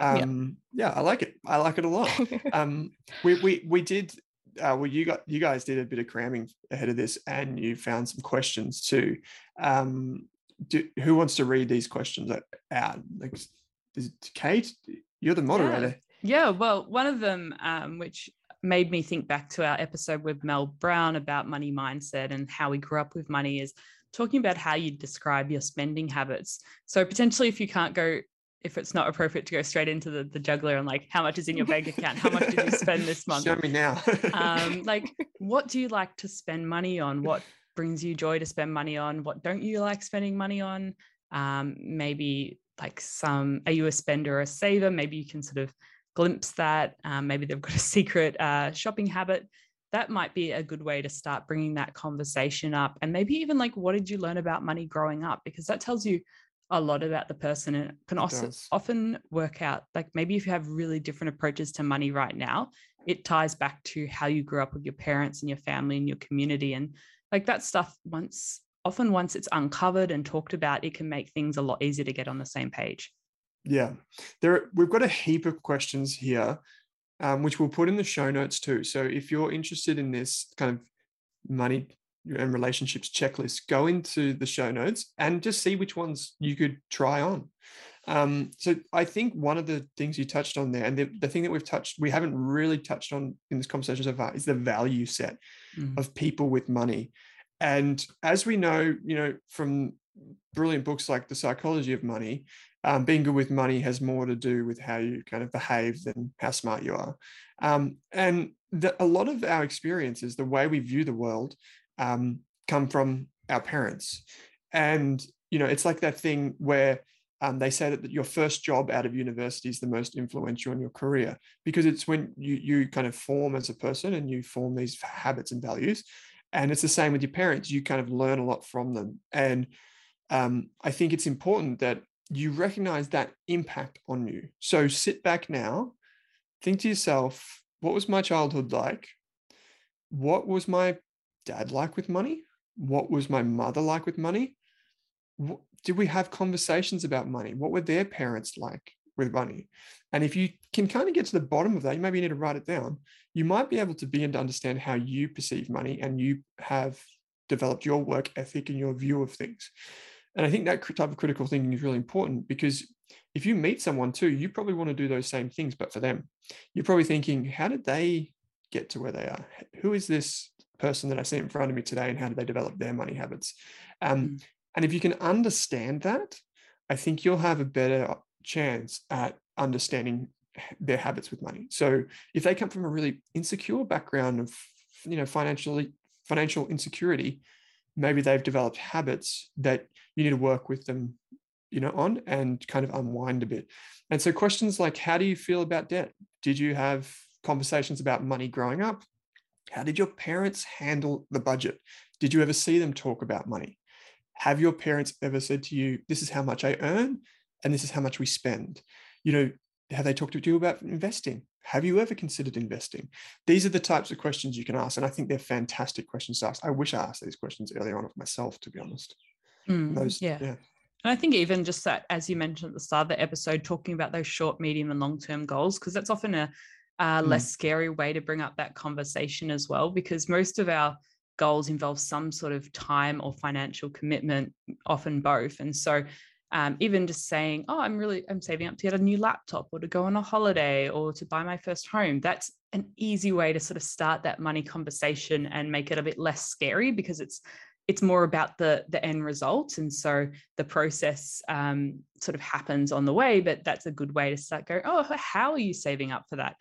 Um, yeah. yeah, I like it. I like it a lot. um, we we we did, Uh, well, you got you guys did a bit of cramming ahead of this, and you found some questions too. Um, do, who wants to read these questions out? Like, is it Kate? You're the moderator. Yeah. yeah well, one of them, um, which made me think back to our episode with Mel Brown about money mindset and how we grew up with money, is talking about how you describe your spending habits. So potentially if you can't go, if it's not appropriate to go straight into the, the juggler and like, how much is in your bank account? How much did you spend this month? Show me now. um, like, what do you like to spend money on? What brings you joy to spend money on? What don't you like spending money on? Um, maybe like some, are you a spender or a saver? Maybe you can sort of glimpse that. Um, maybe they've got a secret uh, shopping habit. That might be a good way to start bringing that conversation up. And maybe even like, what did you learn about money growing up? Because that tells you a lot about the person, and can also often work out, like maybe if you have really different approaches to money right now, it ties back to how you grew up with your parents and your family and your community. And like that stuff, once often once it's uncovered and talked about, it can make things a lot easier to get on the same page. Yeah, there we've got a heap of questions here, um, which we'll put in the show notes too. So if you're interested in this kind of money and relationships checklist, go into the show notes and just see which ones you could try on. Um, so I think one of the things you touched on there, and the, the thing that we've touched, we haven't really touched on in this conversation so far, is the value set mm-hmm. of people with money. And as we know, you know, from brilliant books like The Psychology of Money, um, being good with money has more to do with how you kind of behave than how smart you are. Um, and the, a lot of our experiences, the way we view the world, um, come from our parents. And, you know, it's like that thing where um, they say that your first job out of university is the most influential in your career, because it's when you, you kind of form as a person and you form these habits and values. And it's the same with your parents. You kind of learn a lot from them. And um, I think it's important that you recognize that impact on you. So sit back now, think to yourself, what was my childhood like? What was my dad like with money? What was my mother like with money? What, did we have conversations about money? What were their parents like with money? And if you can kind of get to the bottom of that, you maybe need to write it down. You might be able to begin to understand how you perceive money, and you have developed your work ethic and your view of things. And I think that type of critical thinking is really important, because if you meet someone too, you probably want to do those same things, but for them. You're probably thinking, how did they get to where they are? Who is this person that I see in front of me today, and how do they develop their money habits? Um, mm. And if you can understand that, I think you'll have a better chance at understanding their habits with money. So if they come from a really insecure background of, you know, financially, financial insecurity, maybe they've developed habits that you need to work with them, you know, on and kind of unwind a bit. And so questions like, how do you feel about debt? Did you have conversations about money growing up? How did your parents handle the budget? Did you ever see them talk about money? Have your parents ever said to you, this is how much I earn and this is how much we spend? You know, have they talked to you about investing? Have you ever considered investing? These are the types of questions you can ask. And I think they're fantastic questions to ask. I wish I asked these questions earlier on with myself, to be honest. Mm, those, yeah. yeah. And I think even just that, as you mentioned at the start of the episode, talking about those short, medium and long-term goals, because that's often a Uh, less scary way to bring up that conversation as well, because most of our goals involve some sort of time or financial commitment, often both. And so um, even just saying, oh, I'm really, I'm saving up to get a new laptop or to go on a holiday or to buy my first home. That's an easy way to sort of start that money conversation and make it a bit less scary, because it's it's more about the the end result. And so the process um, sort of happens on the way, but that's a good way to start going, oh, how are you saving up for that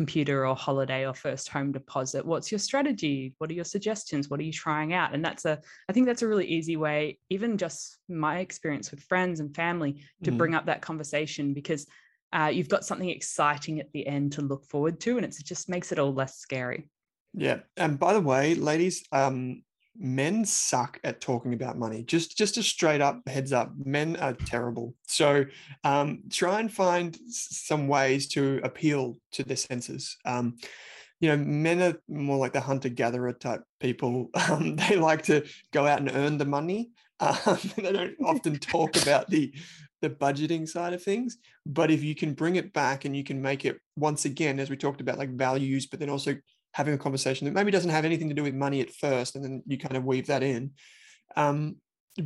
computer or holiday or first home deposit? What's your strategy? What are your suggestions? What are you trying out? And that's a, I think that's a really easy way, even just my experience with friends and family, to mm. bring up that conversation, because uh, you've got something exciting at the end to look forward to. And it's, it just makes it all less scary. Yeah. And by the way, ladies, um, men suck at talking about money. Just, just a straight up heads up. Men are terrible. So um, try and find some ways to appeal to their senses. Um, you know, men are more like the hunter-gatherer type people. Um, they like to go out and earn the money. Um, they don't often talk about the the budgeting side of things. But if you can bring it back and you can make it, once again, as we talked about, like values, but then also having a conversation that maybe doesn't have anything to do with money at first, and then you kind of weave that in. Um,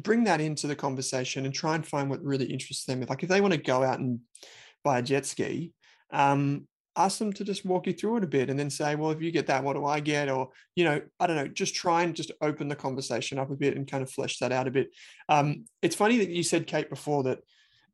bring that into the conversation and try and find what really interests them. If, like, if they want to go out and buy a jet ski, um, ask them to just walk you through it a bit and then say, well, if you get that, what do I get? Or, you know, I don't know, just try and just open the conversation up a bit and kind of flesh that out a bit. Um, it's funny that you said, Kate, before that,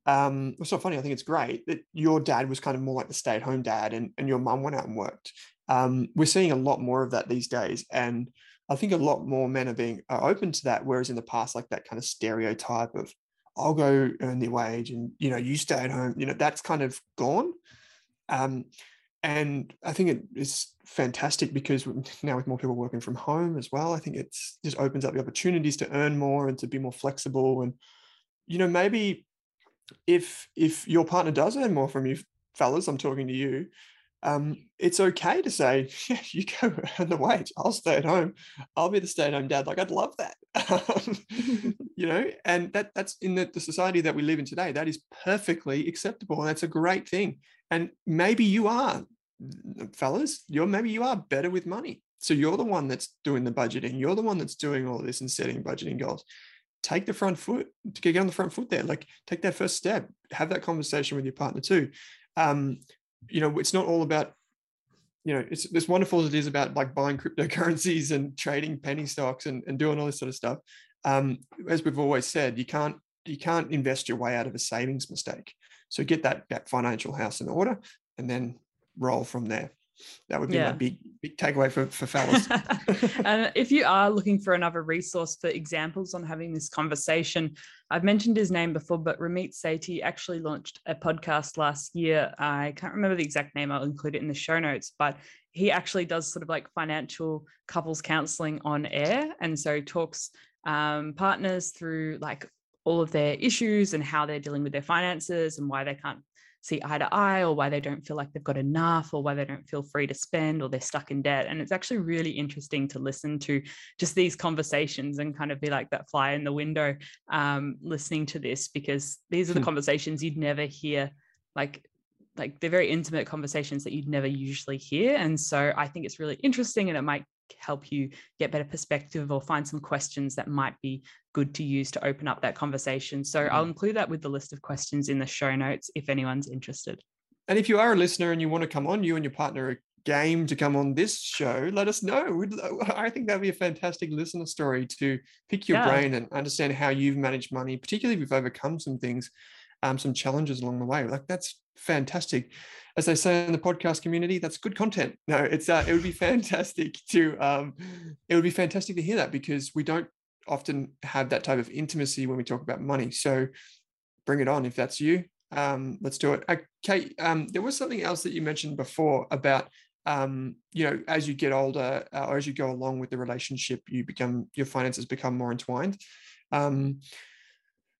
um, it's not funny, I think it's great that your dad was kind of more like the stay-at-home dad and, and your mum went out and worked. Um, we're seeing a lot more of that these days. And I think a lot more men are being are open to that. Whereas in the past, like that kind of stereotype of, I'll go earn the wage and, you know, you stay at home, you know, that's kind of gone. Um, and I think it is fantastic because now with more people working from home as well, I think it's just opens up the opportunities to earn more and to be more flexible. And, you know, maybe if, if your partner does earn more from you fellas, I'm talking to you, um, it's okay to say, yeah, you go earn the wage. I'll stay at home. I'll be the stay-at-home dad. Like, I'd love that, you know, and that that's in the, the society that we live in today, that is perfectly acceptable. And that's a great thing. And maybe you are, fellas, you're, maybe you are better with money. So you're the one that's doing the budgeting. You're the one that's doing all this and setting budgeting goals. Take the front foot, get on the front foot there. Like, take that first step, have that conversation with your partner too. Um, you know, it's not all about, you know, it's as wonderful as it is about like buying cryptocurrencies and trading penny stocks and, and doing all this sort of stuff. Um, as we've always said, you can't, you can't invest your way out of a savings mistake. So get that, that financial house in order and then roll from there. That would be yeah. my big, big takeaway for, for fellas. And if you are looking for another resource for examples on having this conversation, I've mentioned his name before, but Ramit Sethi actually launched a podcast last year. I can't remember the exact name. I'll include it in the show notes, but he actually does sort of like financial couples counseling on air. And so talks um, partners through like all of their issues and how they're dealing with their finances and why they can't see eye to eye, or why they don't feel like they've got enough, or why they don't feel free to spend, or they're stuck in debt. And it's actually really interesting to listen to just these conversations and kind of be like that fly in the window um, listening to this, because these are the hmm. conversations you'd never hear. Like, like they're very intimate conversations that you'd never usually hear. And so I think it's really interesting, and it might help you get better perspective or find some questions that might be good to use to open up that conversation. So mm-hmm. I'll include that with the list of questions in the show notes if anyone's interested. And if you are a listener and you want to come on, you and your partner are game to come on this show, let us know. We'd, I think that'd be a fantastic listener story to pick your yeah. brain and understand how you've managed money, particularly if you've overcome some things, um, some challenges along the way. Like, that's fantastic. As they say in the podcast community, that's good content. No, it's uh, it would be fantastic to um, it would be fantastic to hear that, because we don't often have that type of intimacy when we talk about money. So bring it on if that's you. Um, let's do it. Okay. Um, there was something else that you mentioned before about um, you know, as you get older uh, or as you go along with the relationship, you become your finances become more entwined. Um,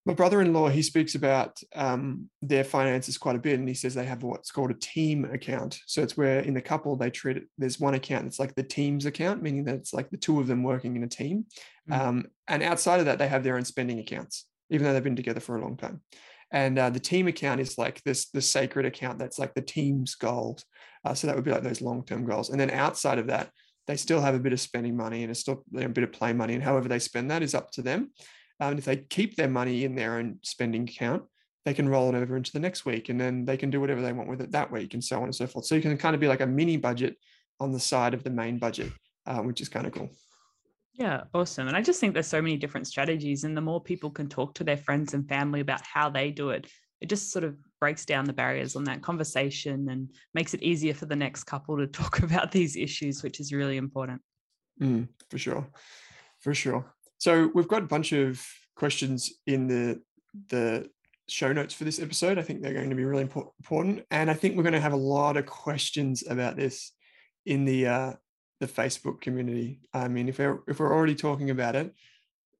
My brother-in-law, he speaks about um, their finances quite a bit, and he says they have what's called a team account. So it's where in the couple they treat it, there's one account, it's like the team's account, meaning that it's like the two of them working in a team. Mm-hmm. Um, and outside of that, they have their own spending accounts, even though they've been together for a long time. And uh, the team account is like this, the sacred account that's like the team's goals. Uh, so that would be like those long-term goals. And then outside of that, they still have a bit of spending money and it's still a bit of play money, and however they spend that is up to them. And um, if they keep their money in their own spending account, they can roll it over into the next week, and then they can do whatever they want with it that week, and so on and so forth. So you can kind of be like a mini budget on the side of the main budget, uh, which is kind of cool. Yeah, awesome. And I just think there's so many different strategies, and the more people can talk to their friends and family about how they do it, it just sort of breaks down the barriers on that conversation and makes it easier for the next couple to talk about these issues, which is really important. Mm, for sure. For sure. So we've got a bunch of questions in the, the show notes for this episode. I think they're going to be really important. And I think we're going to have a lot of questions about this in the uh, the Facebook community. I mean, if we're, if we're already talking about it,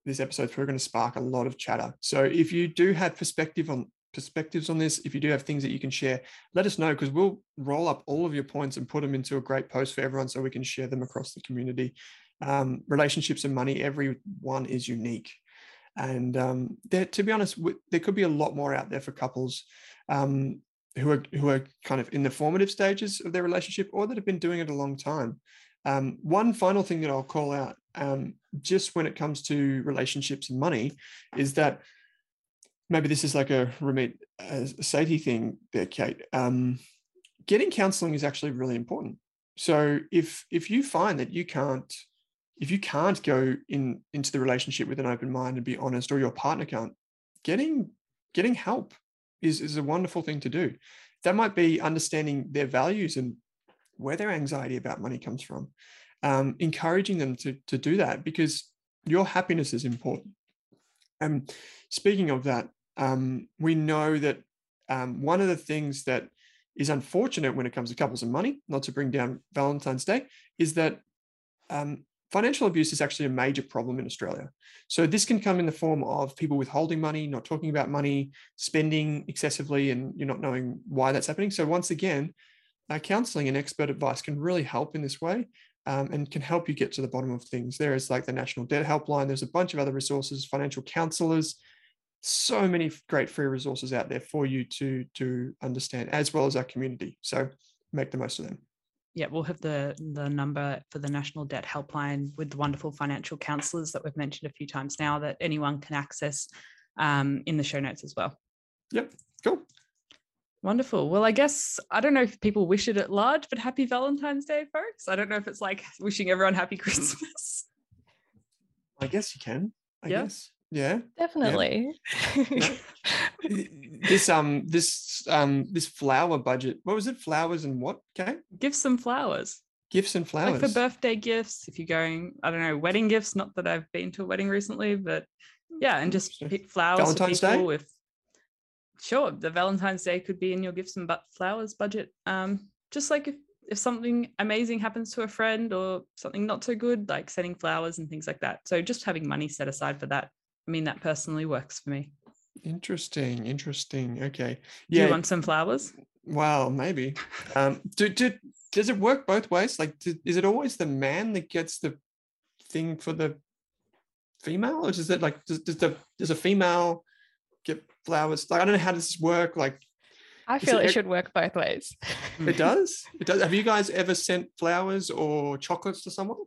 this episode's probably going to spark a lot of chatter. So if you do have perspective on perspectives on this, if you do have things that you can share, let us know, because we'll roll up all of your points and put them into a great post for everyone so we can share them across the community. Um, relationships and money, every one is unique. And um, there, to be honest, w- there could be a lot more out there for couples um, who are who are kind of in the formative stages of their relationship, or that have been doing it a long time. Um, one final thing that I'll call out, um, just when it comes to relationships and money, is that maybe this is like a Ramit Sethi thing there, Kate. Um, getting counseling is actually really important. So if if you find that you can't, if you can't go in into the relationship with an open mind and be honest, or your partner can't, getting getting help is, is a wonderful thing to do. That might be understanding their values and where their anxiety about money comes from. Um, encouraging them to, to do that, because your happiness is important. Um, speaking of that, um, we know that um, one of the things that is unfortunate when it comes to couples and money, not to bring down Valentine's Day, is that um, financial abuse is actually a major problem in Australia. So this can come in the form of people withholding money, not talking about money, spending excessively, and you're not knowing why that's happening. So once again, uh, counseling and expert advice can really help in this way, um, and can help you get to the bottom of things. There is like the National Debt Helpline. There's a bunch of other resources, financial counselors, so many great free resources out there for you to, to understand, as well as our community. So make the most of them. Yeah, we'll have the, the number for the National Debt Helpline with the wonderful financial counsellors that we've mentioned a few times now that anyone can access um, in the show notes as well. Yep, cool. Wonderful. Well, I guess, I don't know if people wish it at large, but happy Valentine's Day, folks. I don't know if it's like wishing everyone happy Christmas. I guess you can, I yeah. guess. Yeah, definitely. Yeah. this um this um this flower budget. What was it? Flowers and what? Okay. Gifts and flowers. Gifts and flowers. Like for birthday gifts, if you're going, I don't know, wedding gifts. Not that I've been to a wedding recently, but yeah, and just pick flowers. Valentine's Day. With sure, the Valentine's Day could be in your gifts and flowers budget. Um, just like if if something amazing happens to a friend or something not so good, like sending flowers and things like that. So just having money set aside for that. I mean, that personally works for me. Interesting, interesting. Okay. Yeah. Do you want some flowers? Well, maybe. Um, do, do, does it work both ways? Like, do, is it always the man that gets the thing for the female? Or is it like, does, does, the, does a female get flowers? Like, I don't know, how does this work? Like, I feel it, it should work both ways. It does? It does. Have you guys ever sent flowers or chocolates to someone?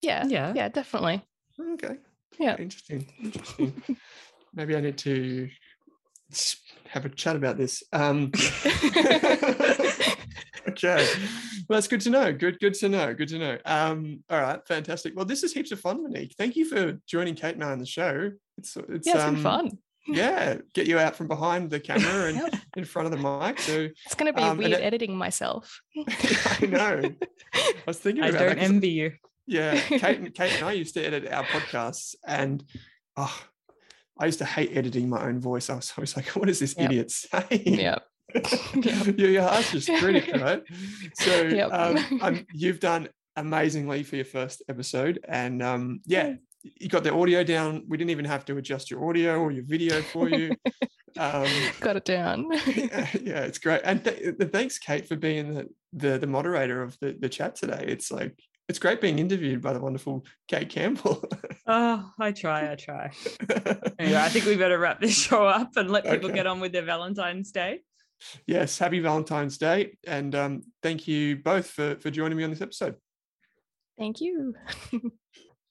Yeah. Yeah, yeah, definitely. Okay. Yeah. Interesting. Interesting. Maybe I need to have a chat about this. Um, okay. Well, that's good to know. Good, good to know. Good to know. Um, all right. Fantastic. Well, this is heaps of fun, Monique. Thank you for joining Kate and I on the show. It's, it's, yeah, it's um, been fun. Yeah. Get you out from behind the camera and yep. in front of the mic. So it's going to be um, weird it, editing myself. I know. I was thinking about it. I don't that envy you. Yeah, Kate and, Kate and I used to edit our podcasts, and oh, I used to hate editing my own voice. I was always like, what is this yep. idiot saying? Yeah. Yep. You're your harshest critic, right? So yep. um, um, you've done amazingly for your first episode. And um, yeah, you got the audio down. We didn't even have to adjust your audio or your video for you. Um, got it down. yeah, yeah, it's great. And th- thanks, Kate, for being the, the, the moderator of the, the chat today. It's like, it's great being interviewed by the wonderful Kate Campbell. oh, I try, I try. Anyway, I think we better wrap this show up and let people okay. get on with their Valentine's Day. Yes, happy Valentine's Day. And um, thank you both for, for joining me on this episode. Thank you.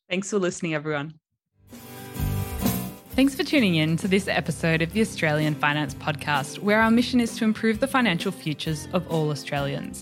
Thanks for listening, everyone. Thanks for tuning in to this episode of the Australian Finance Podcast, where our mission is to improve the financial futures of all Australians.